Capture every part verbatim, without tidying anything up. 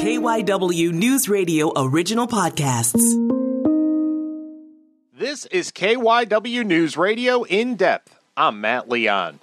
K Y W News Radio original podcasts. This is K Y W News Radio In Depth. I'm Matt Leon.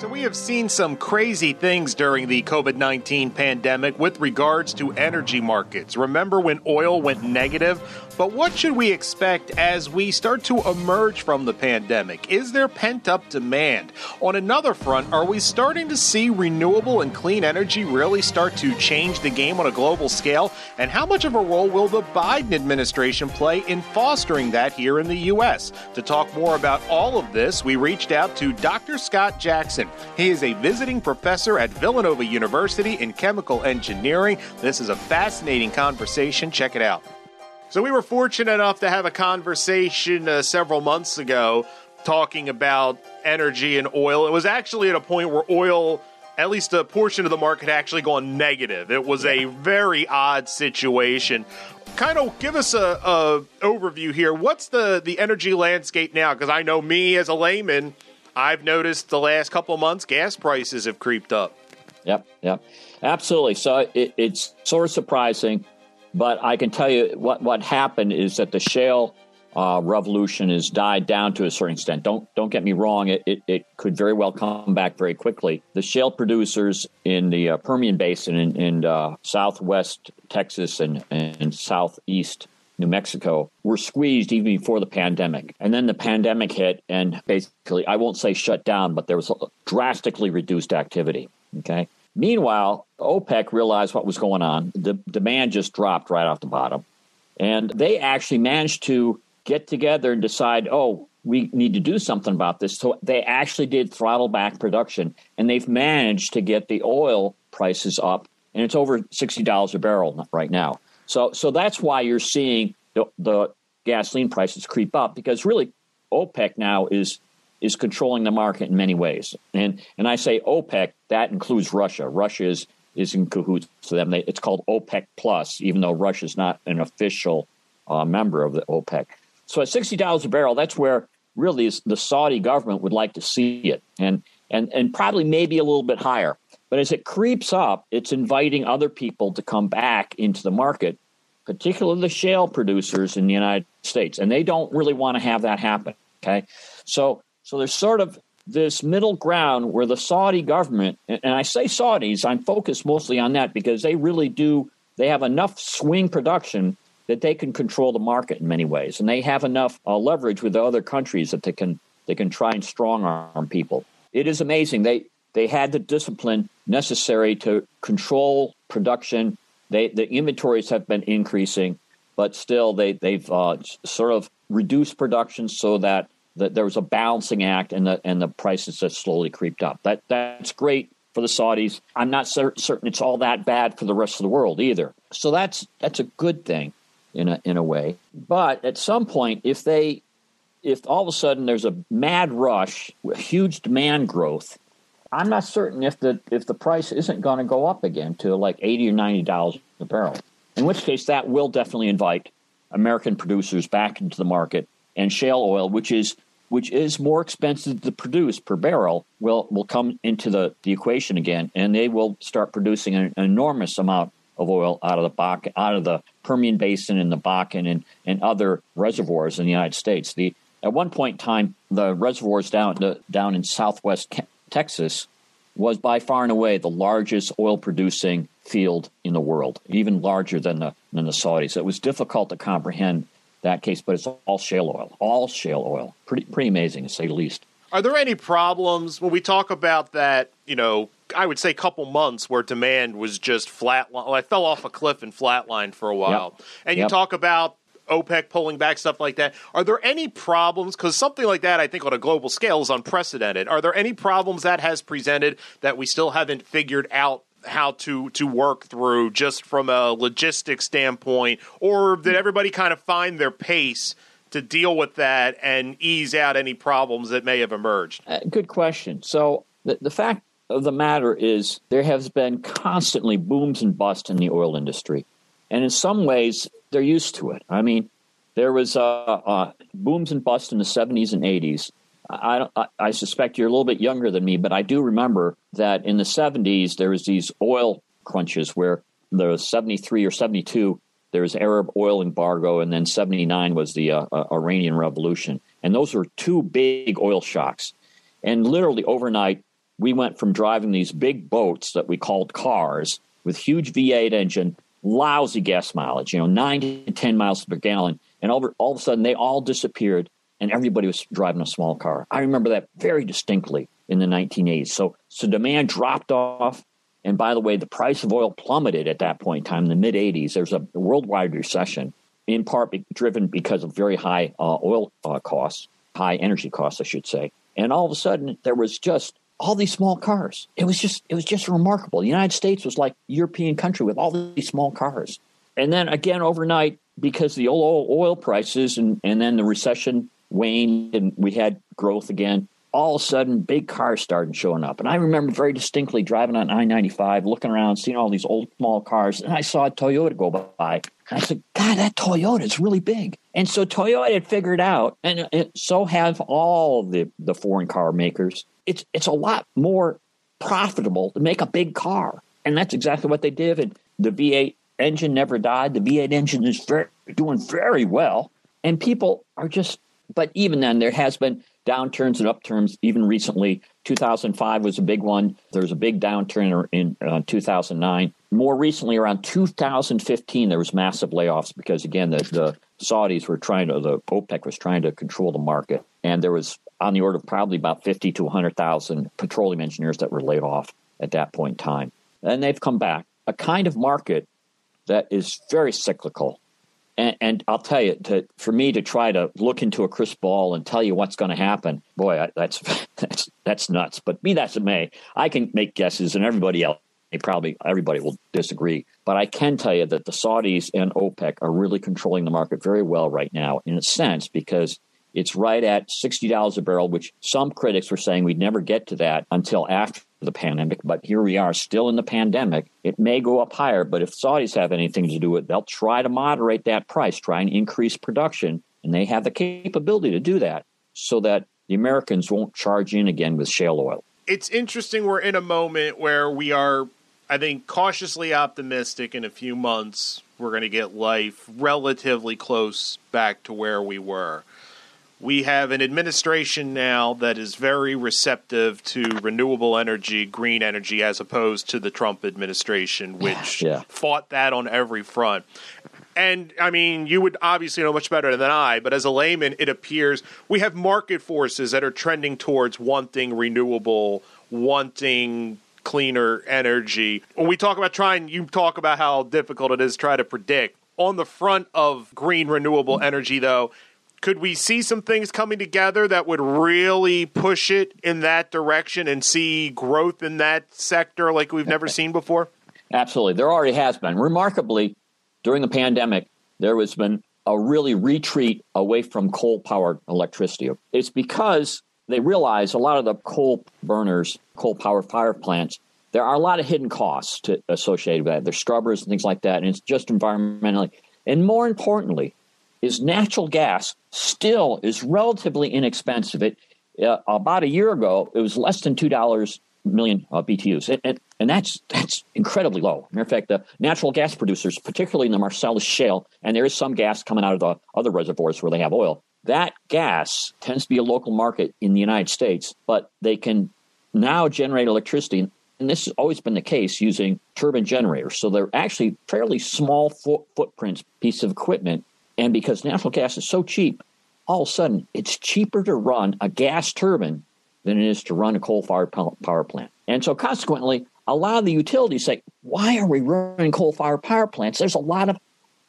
So we have seen some crazy things during the covid nineteen pandemic with regards to energy markets. Remember when oil went negative? But what should we expect as we start to emerge from the pandemic? Is there pent-up demand? On another front, are we starting to see renewable and clean energy really start to change the game on a global scale? And how much of a role will the Biden administration play in fostering that here in the U S? To talk more about all of this, we reached out to Doctor Scott Jackson. He is a visiting professor at Villanova University in chemical engineering. This is a fascinating conversation. Check it out. So we were fortunate enough to have a conversation uh, several months ago talking about energy and oil. It was actually at a point where oil, at least a portion of the market, had actually gone negative. It was a very odd situation. Kind of give us a, a overview here. What's the, the energy landscape now? Because I know me as a layman, I've noticed the last couple of months gas prices have creeped up. Yep, yep, absolutely. So it, it's sort of surprising. But I can tell you what, what happened is that the shale uh, revolution has died down to a certain extent. Don't don't get me wrong. It, it, it could very well come back very quickly. The shale producers in the uh, Permian Basin in, in uh, southwest Texas and, and southeast New Mexico were squeezed even before the pandemic. And then the pandemic hit and basically, I won't say shut down, but there was drastically reduced activity. Okay. Meanwhile, OPEC realized what was going on. The demand just dropped right off the bottom. And they actually managed to get together and decide, oh, we need to do something about this. So they actually did throttle back production, and they've managed to get the oil prices up. And it's over sixty dollars a barrel right now. So so that's why you're seeing the, the gasoline prices creep up, because really OPEC now is – is controlling the market in many ways. And and I say OPEC, that includes Russia. Russia is, is in cahoots to them. They, it's called OPEC Plus, even though Russia is not an official uh, member of the OPEC. So at sixty dollars a barrel, that's where really the Saudi government would like to see it, and and and probably maybe a little bit higher. But as it creeps up, it's inviting other people to come back into the market, particularly the shale producers in the United States. And they don't really want to have that happen, okay? So... So there's sort of this middle ground where the Saudi government, and I say Saudis, I'm focused mostly on that because they really do, they have enough swing production that they can control the market in many ways. And they have enough uh, leverage with other countries that they can they can try and strong arm people. It is amazing. They they had the discipline necessary to control production. They, the inventories have been increasing, but still they, they've uh, sort of reduced production so that that there was a balancing act, and the and the prices just slowly creeped up. That that's great for the Saudis. I'm not certain it's all that bad for the rest of the world either. So that's that's a good thing, in a in a way. But at some point, if they, if all of a sudden there's a mad rush, huge demand growth, I'm not certain if the if the price isn't going to go up again to like eighty or ninety dollars a barrel. In which case, that will definitely invite American producers back into the market, and shale oil, which is which is more expensive to produce per barrel, will, will come into the, the equation again, and they will start producing an, an enormous amount of oil out of the Bakken, out of the Permian Basin and the Bakken and, and other reservoirs in the United States. The at one point in time, the reservoirs down the, down in southwest Texas was by far and away the largest oil-producing field in the world, even larger than the than the Saudis. It was difficult to comprehend that case, but it's all shale oil, all shale oil. Pretty pretty amazing, to say the least. Are there any problems when we talk about that, you know, I would say couple months where demand was just flat? Well, I fell off a cliff and flatlined for a while. Yep. And yep. You talk about OPEC pulling back, stuff like that. Are there any problems? Because something like that, I think, on a global scale is unprecedented. Are there any problems that has presented that we still haven't figured out how to, to work through, just from a logistics standpoint? Or did everybody kind of find their pace to deal with that and ease out any problems that may have emerged? Uh, good question. So the, the fact of the matter is there has been constantly booms and busts in the oil industry. And in some ways, they're used to it. I mean, there was uh, uh, booms and busts in the seventies and eighties. I, I, I suspect you're a little bit younger than me, but I do remember that in the seventies, there was these oil crunches where the seventy-three or seventy-two, there was Arab oil embargo, and then seventy-nine was the uh, uh, Iranian Revolution. And those were two big oil shocks. And literally overnight, we went from driving these big boats that we called cars with huge V eight engine, lousy gas mileage, you know, nine to ten miles per gallon. And all, all of a sudden, they all disappeared, and everybody was driving a small car. I remember that very distinctly in the nineteen eighties. So, so demand dropped off. And by the way, the price of oil plummeted at that point in time, in the mid-eighties. There's a worldwide recession, in part be- driven because of very high uh, oil uh, costs, high energy costs, I should say. And all of a sudden, there was just all these small cars. It was just it was just remarkable. The United States was like a European country with all these small cars. And then again, overnight, because the oil, oil prices and, and then the recession waned and we had growth again, all of a sudden, big cars started showing up. And I remember very distinctly driving on I ninety-five, looking around, seeing all these old, small cars. And I saw a Toyota go by. And I said, God, that Toyota is really big. And so Toyota had figured out, and it, so have all the, the foreign car makers, it's it's a lot more profitable to make a big car. And that's exactly what they did. And the V eight engine never died. The V eight engine is very, doing very well. And people are just, but even then, there has been downturns and upturns, even recently. two thousand five was a big one. There was a big downturn in uh, two thousand nine. More recently, around two thousand fifteen, there was massive layoffs because, again, the, the Saudis were trying to, the OPEC was trying to control the market. And there was on the order of probably about fifty to one hundred thousand petroleum engineers that were laid off at that point in time. And they've come back. A kind of market that is very cyclical. And, and I'll tell you, to, for me to try to look into a crystal ball and tell you what's going to happen, boy, I, that's that's that's nuts. But be that as it may, I can make guesses, and everybody else, they probably everybody will disagree. But I can tell you that the Saudis and OPEC are really controlling the market very well right now, in a sense, because it's right at sixty dollars a barrel, which some critics were saying we'd never get to that until after the pandemic. But here we are still in the pandemic. It may go up higher, but if Saudis have anything to do with it, they'll try to moderate that price, try and increase production. And they have the capability to do that so that the Americans won't charge in again with shale oil. It's interesting. We're in a moment where we are, I think, cautiously optimistic. In a few months, we're going to get life relatively close back to where we were. We have an administration now that is very receptive to renewable energy, green energy, as opposed to the Trump administration, which yeah, yeah. fought that on every front. And, I mean, you would obviously know much better than I, but as a layman, it appears we have market forces that are trending towards wanting renewable, wanting cleaner energy. When we talk about trying, you talk about how difficult it is to try to predict. On the front of green renewable energy, though, could we see some things coming together that would really push it in that direction and see growth in that sector like we've never seen before? Absolutely. There already has been. Remarkably, during the pandemic, there has been a really retreat away from coal-powered electricity. It's because they realize a lot of the coal burners, coal-powered fire plants, there are a lot of hidden costs to, associated with that. There's scrubbers and things like that, and it's just environmentally. And more importantly, is natural gas still is relatively inexpensive. It uh, about a year ago, it was less than two dollars a million uh, B T Us. It, it, and that's that's incredibly low. Matter of fact, the natural gas producers, particularly in the Marcellus Shale, and there is some gas coming out of the other reservoirs where they have oil, that gas tends to be a local market in the United States, but they can now generate electricity. And this has always been the case using turbine generators. So they're actually fairly small fo- footprints piece of equipment. And because natural gas is so cheap, all of a sudden it's cheaper to run a gas turbine than it is to run a coal-fired power plant. And so consequently, a lot of the utilities say, why are we running coal-fired power plants? There's a lot of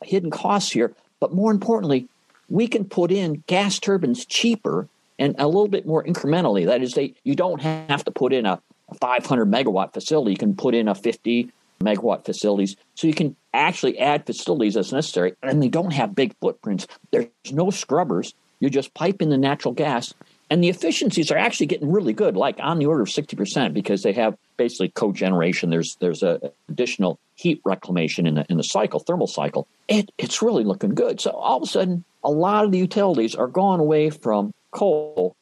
hidden costs here. But more importantly, we can put in gas turbines cheaper and a little bit more incrementally. That is, they, you don't have to put in a five hundred megawatt facility. You can put in a fifty megawatt facilities. So you can actually add facilities as necessary, and they don't have big footprints. There's no scrubbers. You just pipe in the natural gas, and the efficiencies are actually getting really good, like on the order of sixty percent, because they have basically cogeneration. There's there's a additional heat reclamation in the in the cycle, thermal cycle. It it's really looking good. So all of a sudden, a lot of the utilities are going away from coal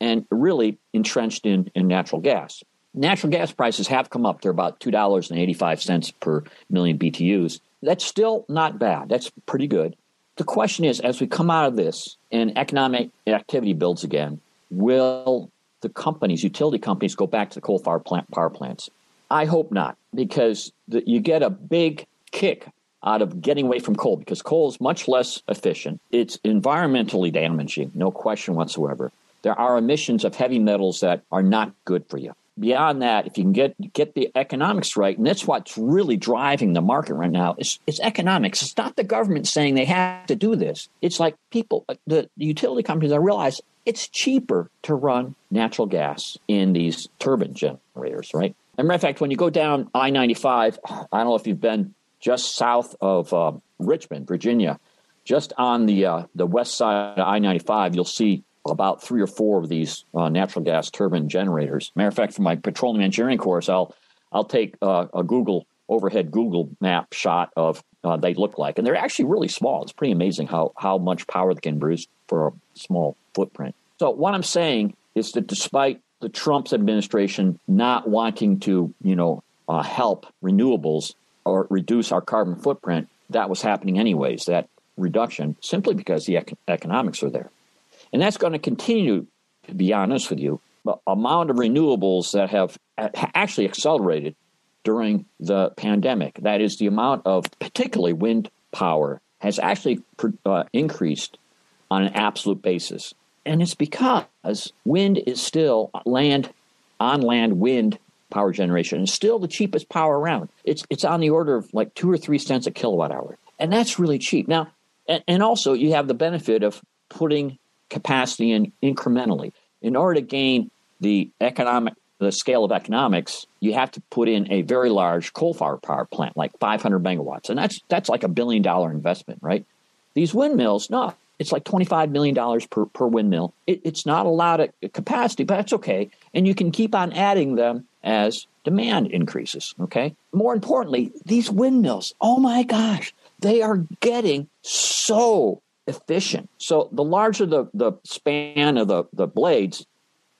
and really entrenched in, in natural gas. natural gas prices have come up. They're about two dollars and eighty-five cents per million B T Us. That's still not bad. That's pretty good. The question is, as we come out of this and economic activity builds again, will the companies, utility companies, go back to the coal-fired plant, power plants? I hope not, because the, you get a big kick out of getting away from coal, because coal is much less efficient. It's environmentally damaging, no question whatsoever. There are emissions of heavy metals that are not good for you. Beyond that, if you can get get the economics right, and that's what's really driving the market right now, it's, it's economics. It's not the government saying they have to do this. It's like people, the, the utility companies, I realize it's cheaper to run natural gas in these turbine generators, right? As a matter of fact, when you go down I ninety-five, I don't know if you've been just south of uh, Richmond, Virginia, just on the uh, the west side of I ninety-five, you'll see about three or four of these uh, natural gas turbine generators. Matter of fact, for my petroleum engineering course, I'll I'll take uh, a Google overhead Google map shot of uh, they look like, and they're actually really small. It's pretty amazing how how much power they can produce for a small footprint. So what I'm saying is that despite the Trump's administration not wanting to, you know, uh, help renewables or reduce our carbon footprint, that was happening anyways. That reduction simply because the ec- economics are there. And that's going to continue, to be honest with you, the amount of renewables that have actually accelerated during the pandemic. That is, the amount of particularly wind power has actually uh, increased on an absolute basis. And it's because wind is still land, on land wind power generation is still the cheapest power around. It's it's on the order of like two or three cents a kilowatt hour. And that's really cheap. Now, and, and also you have the benefit of putting capacity in incrementally. In order to gain the economic, the scale of economics, you have to put in a very large coal-fired power plant, like five hundred megawatts, and that's that's like a billion-dollar investment, right? These windmills, no, it's like twenty-five million dollars per, per windmill. It, it's not a lot of capacity, but that's okay, and you can keep on adding them as demand increases. Okay. More importantly, these windmills, oh my gosh, they are getting so efficient. So the larger the, the span of the, the blades,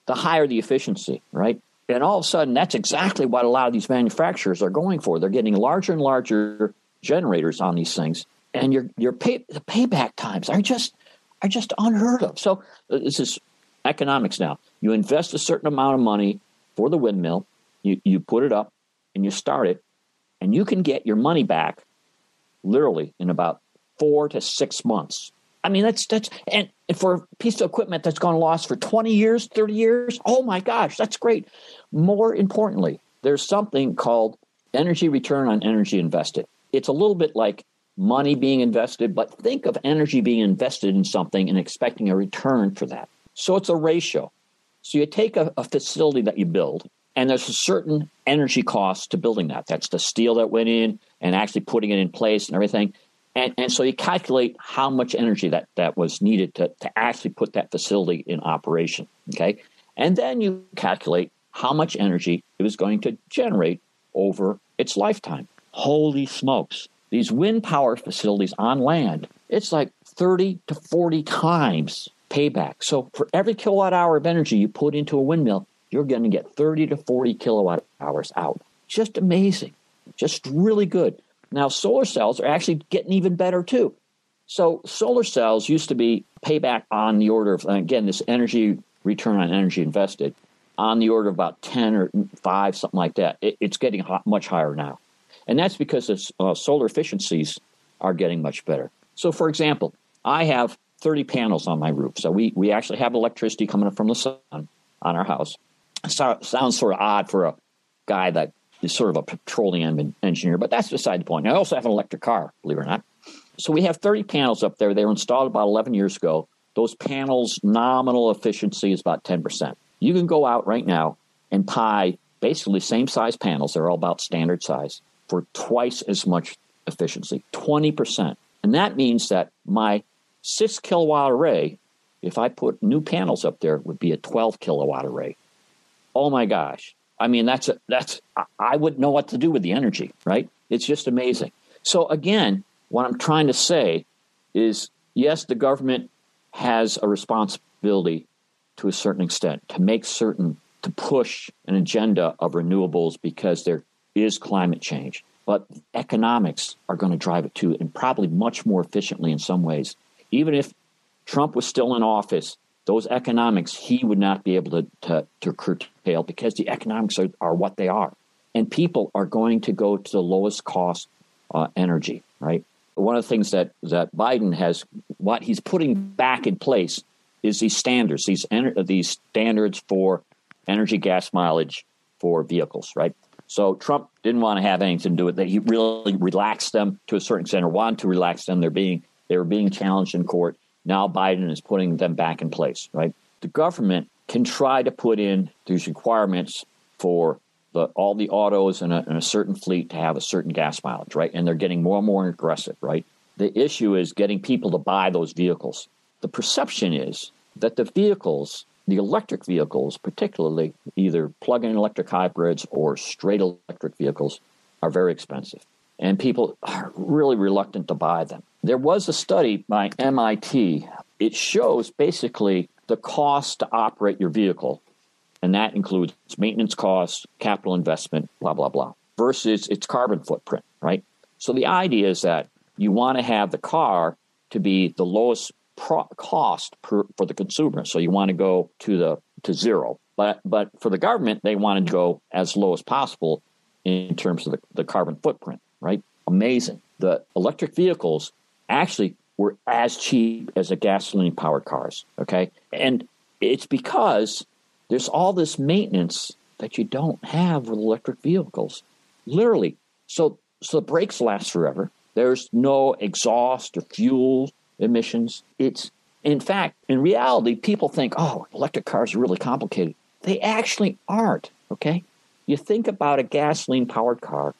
the higher the efficiency, right? And all of a sudden, that's exactly what a lot of these manufacturers are going for. They're getting larger and larger generators on these things, and your your pay, the payback times are just are just unheard of. So this is economics now. You invest a certain amount of money for the windmill, you, you put it up, and you start it, and you can get your money back literally in about four to six months. I mean, that's that's and, and for a piece of equipment that's going to last for twenty years, thirty years, oh my gosh, that's great. More importantly, there's something called energy return on energy invested. It's a little bit like money being invested, but think of energy being invested in something and expecting a return for that. So it's a ratio. So you take a, a facility that you build, and there's a certain energy cost to building that. That's the steel that went in and actually putting it in place and everything. And, and so you calculate how much energy that, that was needed to, to actually put that facility in operation, okay? And then you calculate how much energy it was going to generate over its lifetime. Holy smokes. These wind power facilities on land, it's like thirty to forty times payback. So for every kilowatt hour of energy you put into a windmill, you're going to get thirty to forty kilowatt hours out. Just amazing. Just really good. Now, solar cells are actually getting even better, too. So solar cells used to be payback on the order of, again, this energy return on energy invested, on the order of about ten or five, something like that. It, it's getting hot, much higher now. And that's because the uh, solar efficiencies are getting much better. So, for example, I have thirty panels on my roof. So we, we actually have electricity coming up from the sun on our house. So, sounds sort of odd for a guy that is sort of a petroleum engineer, but that's beside the point. I also have an electric car, believe it or not. So we have thirty panels up there. They were installed about eleven years ago. Those panels' nominal efficiency is about ten percent. You can go out right now and buy basically same size panels. They're all about standard size for twice as much efficiency, twenty percent. And that means that my six kilowatt array, if I put new panels up there, would be a twelve kilowatt array. Oh my gosh. I mean, that's a, that's I wouldn't know what to do with the energy, right? It's just amazing. So again, what I'm trying to say is, yes, the government has a responsibility to a certain extent to make certain to push an agenda of renewables because there is climate change. But economics are going to drive it too, and probably much more efficiently in some ways. Even if Trump was still in office, those economics he would not be able to, to, to curtail because the economics are, are what they are. And people are going to go to the lowest cost uh, energy, right? One of the things that, that Biden has, what he's putting back in place is these standards, these ener- these standards for energy gas mileage for vehicles, right? So Trump didn't want to have anything to do with that. He really relaxed them to a certain extent, or wanted to relax them. They're being they were being challenged in court. Now Biden is putting them back in place, right? The government can try to put in these requirements for the, all the autos in a, in a certain fleet to have a certain gas mileage, right? And they're getting more and more aggressive, right? The issue is getting people to buy those vehicles. The perception is that the vehicles, the electric vehicles, particularly either plug-in electric hybrids or straight electric vehicles, are very expensive. And people are really reluctant to buy them. There was a study by M I T. It shows basically the cost to operate your vehicle, and that includes maintenance costs, capital investment, blah, blah, blah, versus its carbon footprint, right? So the idea is that you want to have the car to be the lowest pro- cost per, for the consumer. So you want to go to the to zero. But but for the government, they want to go as low as possible in terms of the, the carbon footprint. Right? Amazing. The electric vehicles actually were as cheap as the gasoline powered cars. OK, and it's because there's all this maintenance that you don't have with electric vehicles, literally. So so the brakes last forever. There's no exhaust or fuel emissions. It's in fact, in reality, people think, oh, electric cars are really complicated. They actually aren't. OK, you think about a gasoline powered car.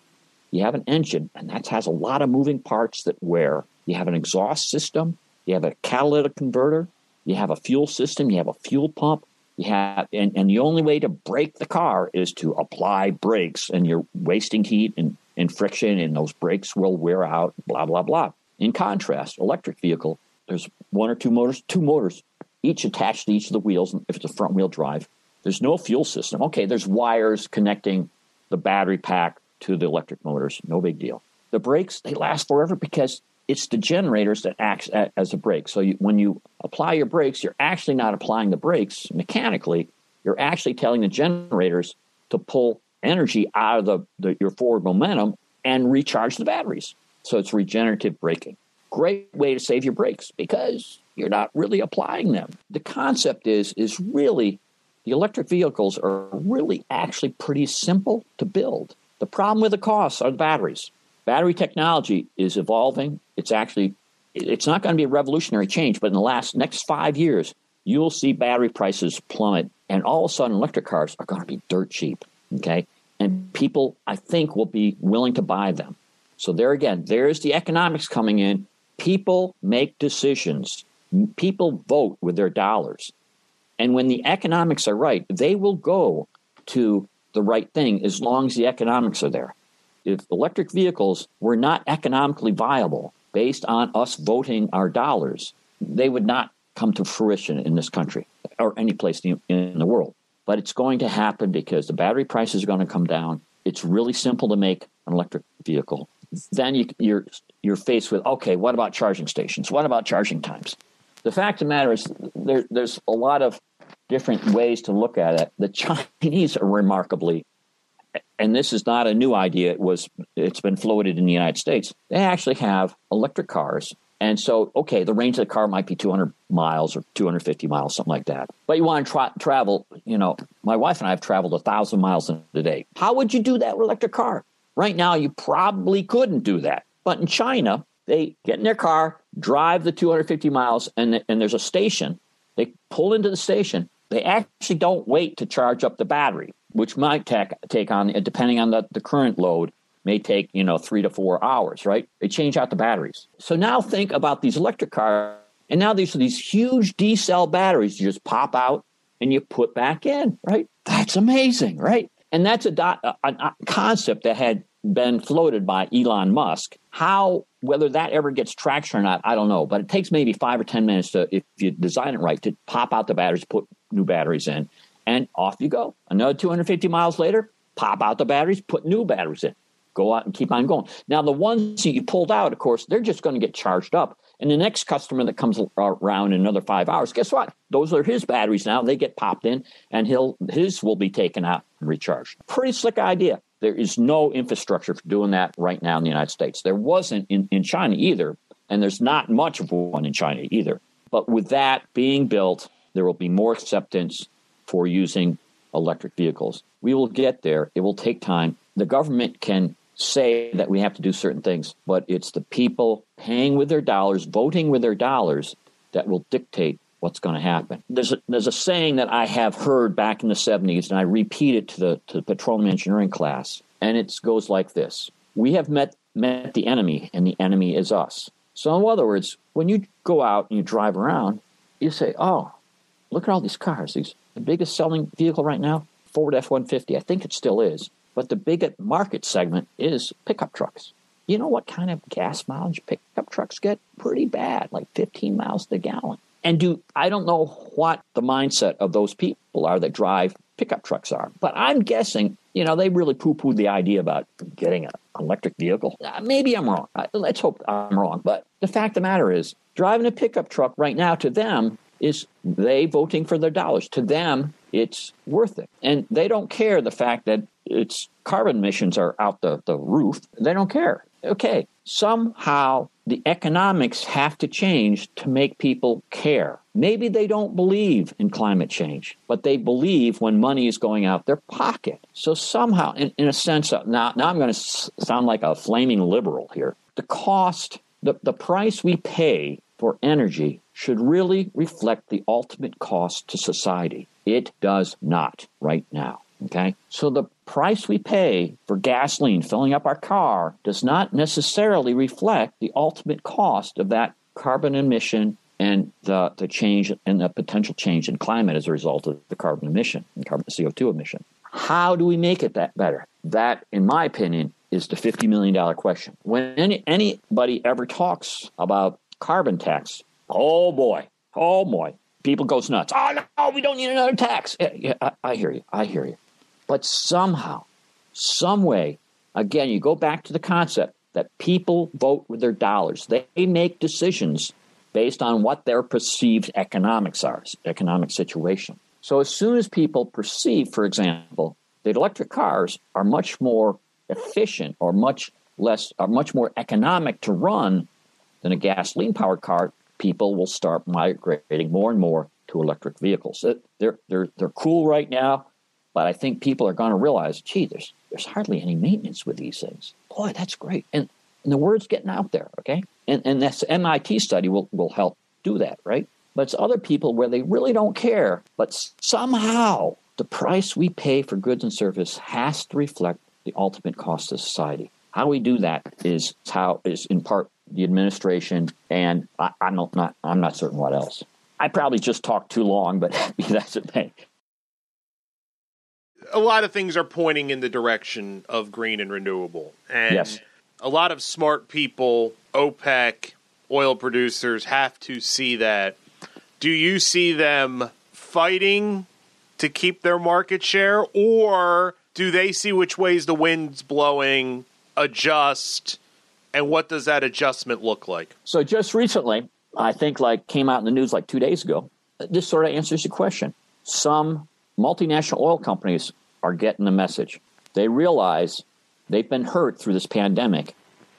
You have an engine, and that has a lot of moving parts that wear. You have an exhaust system. You have a catalytic converter. You have a fuel system. You have a fuel pump. You have, and, and the only way to brake the car is to apply brakes, and you're wasting heat and, and friction, and those brakes will wear out, blah, blah, blah. In contrast, electric vehicle, there's one or two motors, two motors, each attached to each of the wheels, if it's a front-wheel drive. There's no fuel system. Okay, there's wires connecting the battery pack to the electric motors, no big deal. The brakes, they last forever because it's the generators that acts as a brake. So you, when you apply your brakes, you're actually not applying the brakes mechanically. You're actually telling the generators to pull energy out of the, the your forward momentum and recharge the batteries. So it's regenerative braking. Great way to save your brakes because you're not really applying them. The concept is is really the electric vehicles are really actually pretty simple to build. The problem with the costs are the batteries. Battery technology is evolving. It's actually, it's not going to be a revolutionary change, but in the last next five years, you'll see battery prices plummet, and all of a sudden, electric cars are going to be dirt cheap. Okay, and people, I think, will be willing to buy them. So there again, there's the economics coming in. People make decisions. People vote with their dollars, and when the economics are right, they will go to the right thing as long as the economics are there. If electric vehicles were not economically viable based on us voting our dollars, they would not come to fruition in this country or any place in the world. But it's going to happen because the battery prices are going to come down. It's really simple to make an electric vehicle. Then you, you're you're faced with, okay, what about charging stations? What about charging times? The fact of the matter is there, there's a lot of different ways to look at it. The Chinese are remarkably, and this is not a new idea, it was, it's been floated in the United States. They actually have electric cars. And so, okay, the range of the car might be two hundred miles or two hundred fifty miles, something like that. But you want to tra- travel, you know, my wife and I have traveled one thousand miles in a day. How would you do that with an electric car? Right now, you probably couldn't do that. But in China, they get in their car, drive the two hundred fifty miles, and, and there's a station. They pull into the station. They actually don't wait to charge up the battery, which might take, take on, depending on the, the current load, may take, you know, three to four hours, right? They change out the batteries. So now think about these electric cars. And now these are these huge D-cell batteries you just pop out and you put back in, right? That's amazing, right? And that's a, do- a, a concept that had been floated by Elon Musk. How, whether that ever gets traction or not, I don't know. But it takes maybe five or ten minutes to, if you design it right, to pop out the batteries, put new batteries in, and off you go. Another two hundred fifty miles later, pop out the batteries, put new batteries in, go out and keep on going. Now, the ones that you pulled out, of course, they're just going to get charged up. And the next customer that comes around in another five hours, guess what? Those are his batteries now. They get popped in, and he'll his will be taken out and recharged. Pretty slick idea. There is no infrastructure for doing that right now in the United States. There wasn't in, in China either, and there's not much of one in China either. But with that being built, there will be more acceptance for using electric vehicles. We will get there. It will take time. The government can say that we have to do certain things, but it's the people paying with their dollars, voting with their dollars, that will dictate what's going to happen. There's a, there's a saying that I have heard back in the seventies, and I repeat it to the, to the petroleum engineering class, and it goes like this. We have met, met the enemy, and the enemy is us. So in other words, when you go out and you drive around, you say, oh, look at all these cars. These, the biggest selling vehicle right now, Ford F one fifty, I think it still is. But the big market segment is pickup trucks. You know what kind of gas mileage pickup trucks get? Pretty bad, like fifteen miles to the gallon. And do I don't know what the mindset of those people are that drive pickup trucks are. But I'm guessing, you know, they really poo-pooed the idea about getting an electric vehicle. Maybe I'm wrong. Let's hope I'm wrong. But the fact of the matter is, driving a pickup truck right now to them is they voting for their dollars. To them, it's worth it. And they don't care the fact that its carbon emissions are out the, the roof. They don't care. Okay, somehow the economics have to change to make people care. Maybe they don't believe in climate change, but they believe when money is going out their pocket. So somehow, in, in a sense, of, now, now I'm going to sound like a flaming liberal here. The cost, the, the price we pay for energy should really reflect the ultimate cost to society. It does not right now. Okay, so the price we pay for gasoline filling up our car does not necessarily reflect the ultimate cost of that carbon emission and the, the change and the potential change in climate as a result of the carbon emission and carbon C O two emission. How do we make it that better? That, in my opinion, is the fifty million dollars question. When any, anybody ever talks about carbon tax, oh boy, oh boy, people goes nuts. Oh no, no, we don't need another tax. Yeah, yeah, I, I hear you, I hear you. But somehow, some way, again, you go back to the concept that people vote with their dollars. They make decisions based on what their perceived economics are, economic situation. So as soon as people perceive, for example, that electric cars are much more efficient or much less, are much more economic to run than a gasoline-powered car, people will start migrating more and more to electric vehicles. They're they're they're cool right now. But I think people are going to realize, gee, there's there's hardly any maintenance with these things. Boy, that's great. And, and the word's getting out there, okay? And and this M I T study will, will help do that, right? But it's other people where they really don't care. But somehow the price we pay for goods and services has to reflect the ultimate cost to society. How we do that is how is in part the administration, and I, I'm not I'm not certain what else. I probably just talked too long, but that's the thing. A lot of things are pointing in the direction of green and renewable. And yes, a lot of smart people, OPEC, oil producers have to see that. Do you see them fighting to keep their market share, or do they see which ways the wind's blowing, adjust, and what does that adjustment look like? So just recently, I think like came out in the news like two days ago, this sort of answers the question. Some multinational oil companies are getting the message. They realize they've been hurt through this pandemic,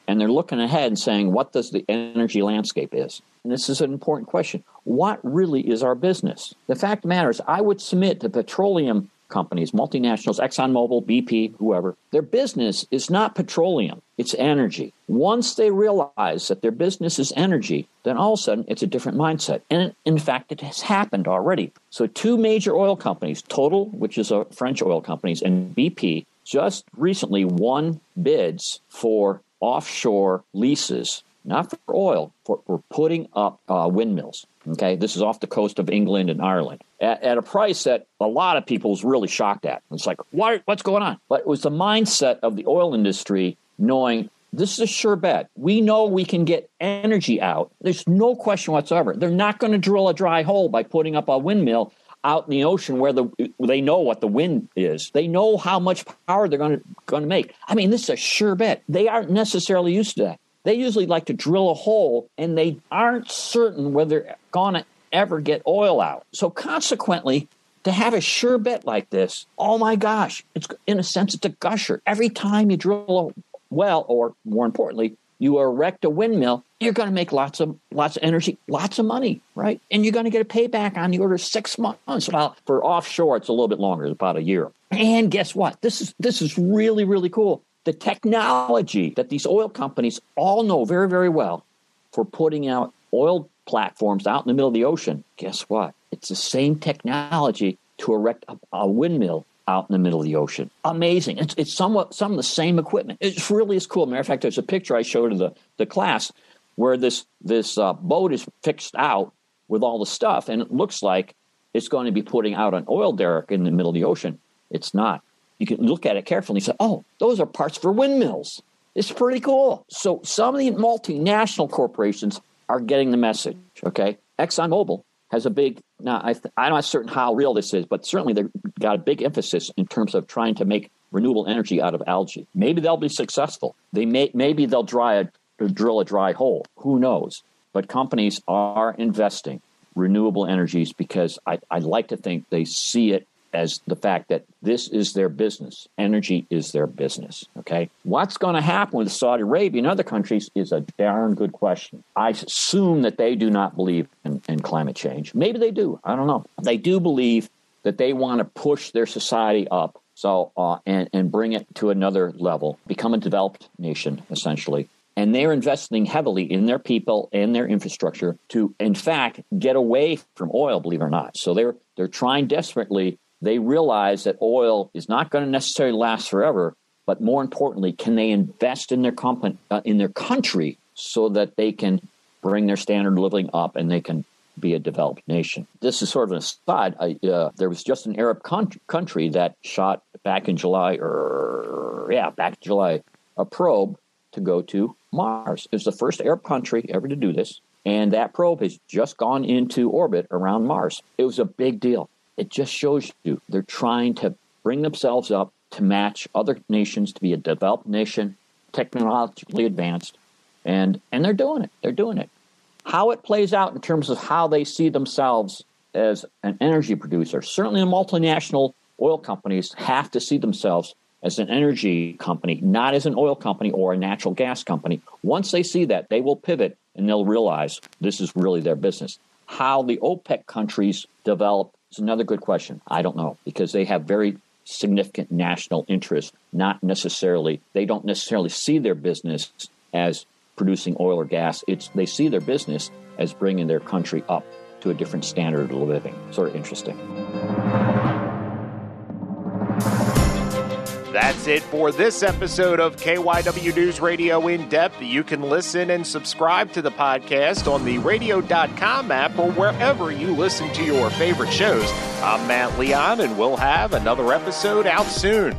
and they're looking ahead and saying, what does the energy landscape is? And this is an important question. What really is our business? The fact of the matter is, I would submit to petroleum companies, multinationals, ExxonMobil, B P, whoever, their business is not petroleum, it's energy. Once they realize that their business is energy, then all of a sudden it's a different mindset. And in fact, it has happened already. So two major oil companies, Total, which is a French oil company, and B P, just recently won bids for offshore leases, not for oil, for, for putting up uh, windmills. Okay, this is off the coast of England and Ireland at, at a price that a lot of people was really shocked at. It's like, what, what's going on? But it was the mindset of the oil industry knowing this is a sure bet. We know we can get energy out. There's no question whatsoever. They're not going to drill a dry hole by putting up a windmill. out in the ocean where the they know what the wind is. They know how much power they're going to going to make. I mean, this is a sure bet. They aren't necessarily used to that. They usually like to drill a hole, and they aren't certain whether they're going to ever get oil out. So consequently, to have a sure bet like this, oh my gosh, it's in a sense, it's a gusher. Every time you drill a well, or more importantly, you erect a windmill, you're going to make lots of lots of energy, lots of money, right? And you're going to get a payback on the order of six months. Well, for offshore, it's a little bit longer, about a year. And guess what? This is this is really, really cool. The technology that these oil companies all know very, very well for putting out oil platforms out in the middle of the ocean, guess what? It's the same technology to erect a, a windmill out in the middle of the ocean. Amazing. It's it's somewhat some of the same equipment. It really is cool. Matter of fact, there's a picture I showed to the, the class where this this uh, boat is fixed out with all the stuff, and it looks like it's going to be putting out an oil derrick in the middle of the ocean. It's not. You can look at it carefully and say, oh, those are parts for windmills. It's pretty cool. So some of the multinational corporations are getting the message, okay? ExxonMobil has a big, now I th- I'm not certain how real this is, but certainly they've got a big emphasis in terms of trying to make renewable energy out of algae. Maybe they'll be successful. They may, maybe they'll dry a, drill a dry hole. Who knows? But companies are investing renewable energies because I, I like to think they see it as the fact that this is their business. Energy is their business, okay? What's going to happen with Saudi Arabia and other countries is a darn good question. I assume that they do not believe in, in climate change. Maybe they do. I don't know. They do believe that they want to push their society up so uh, and, and bring it to another level, become a developed nation, essentially. And they're investing heavily in their people and their infrastructure to, in fact, get away from oil, believe it or not. So they're they're trying desperately. They realize that oil is not going to necessarily last forever, but more importantly, can they invest in their company, uh, in their country so that they can bring their standard of living up and they can be a developed nation? This is sort of an aside. I, uh, there was just an Arab con- country that shot back in July, or yeah, back in July, a probe to go to Mars. It was the first Arab country ever to do this, and that probe has just gone into orbit around Mars. It was a big deal. It just shows you they're trying to bring themselves up to match other nations, to be a developed nation, technologically advanced, and and they're doing it. They're doing it. How it plays out in terms of how they see themselves as an energy producer, certainly the multinational oil companies have to see themselves as an energy company, not as an oil company or a natural gas company. Once they see that, they will pivot and they'll realize this is really their business. How the OPEC countries develop, it's another good question. I don't know, because they have very significant national interests, not necessarily, they don't necessarily see their business as producing oil or gas. It's they see their business as bringing their country up to a different standard of living. Sort of interesting. That's it for this episode of K Y W News Radio In Depth. You can listen and subscribe to the podcast on the radio dot com app or wherever you listen to your favorite shows. I'm Matt Leon, and we'll have another episode out soon.